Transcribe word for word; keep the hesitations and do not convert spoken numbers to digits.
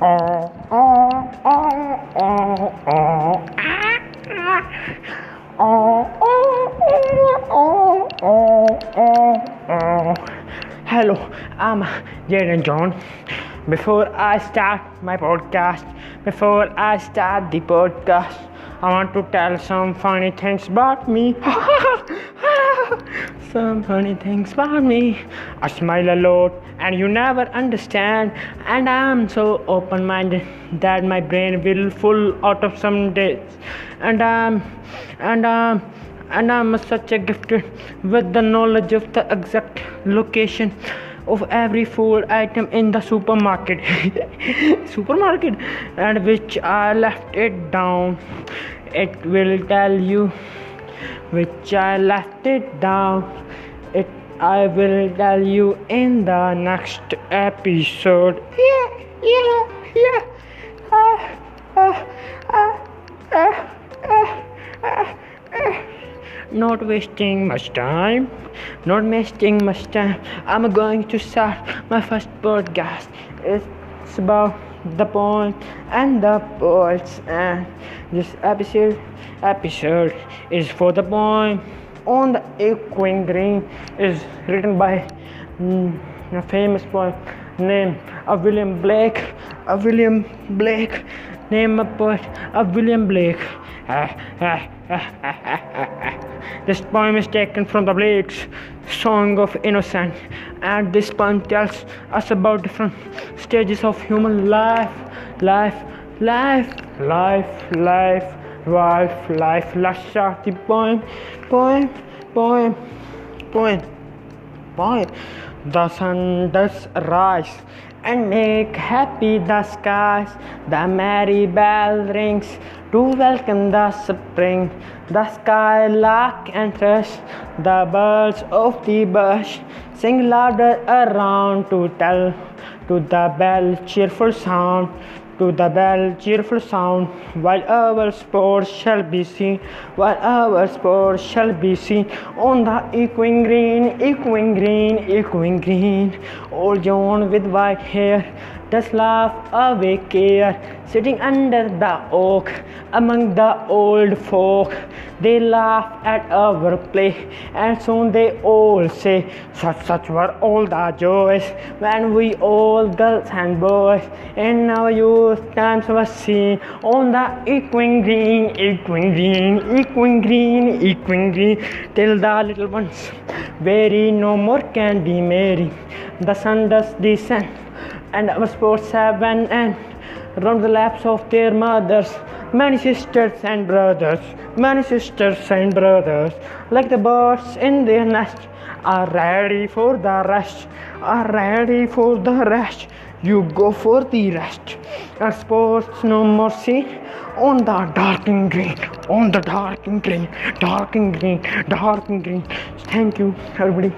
oh, oh, oh, oh, oh, ah, ah. Oh, oh, oh, oh, oh, oh, oh. Hello, I'm Jaden John. Before I start my podcast, before I start the podcast, I want to tell some funny things about me. Some funny things about me. I smile a lot and you never understand. And I'm so open-minded that my brain will full out of some days. And I'm, and I'm, and I'm such a gifted with the knowledge of the exact location of every food item in the supermarket supermarket and which I left it down. It will tell you which I left it down. It I will tell you in the next episode. Yeah yeah yeah uh, uh, uh, uh, uh, uh, uh. Not wasting much time, not wasting much time. I'm going to start my first podcast. It's about the point and the points, and this episode episode is for the point on the echoing green. Is written by mm, a famous poet named a William Blake. A William Blake. Name a poet a William Blake. This poem is taken from the Blake's Song of Innocence, and this poem tells us about different stages of human life, life, life, life, life, life, life. Let's start the poem, poem, poem, poem, poem. The sun does rise and make happy the skies. The merry bell rings to welcome the spring. The skylark and thrush, the birds of the bush, sing louder around to tell to the bell cheerful sound. To the bell cheerful sound, while our sports shall be seen, while our sports shall be seen on the echoing green, echoing green, echoing green. Old John with white hair does laugh away care, sitting under the oak among the old folk. They laugh at our play, and soon they all say, such such were all the joys when we all girls and boys in our youth times were seen on the echoing green, echoing green, echoing green, echoing green. Till the little ones weary no more can be merry. The sun does descend, and our sports have an end. Round the laps of their mothers, many sisters and brothers, many sisters and brothers, like the birds in their nest, are ready for the rest, are ready for the rest. You go for the rest. Our sports no more seen on the darkened green, on the darkened green, darkened green, darkened green. Thank you, everybody.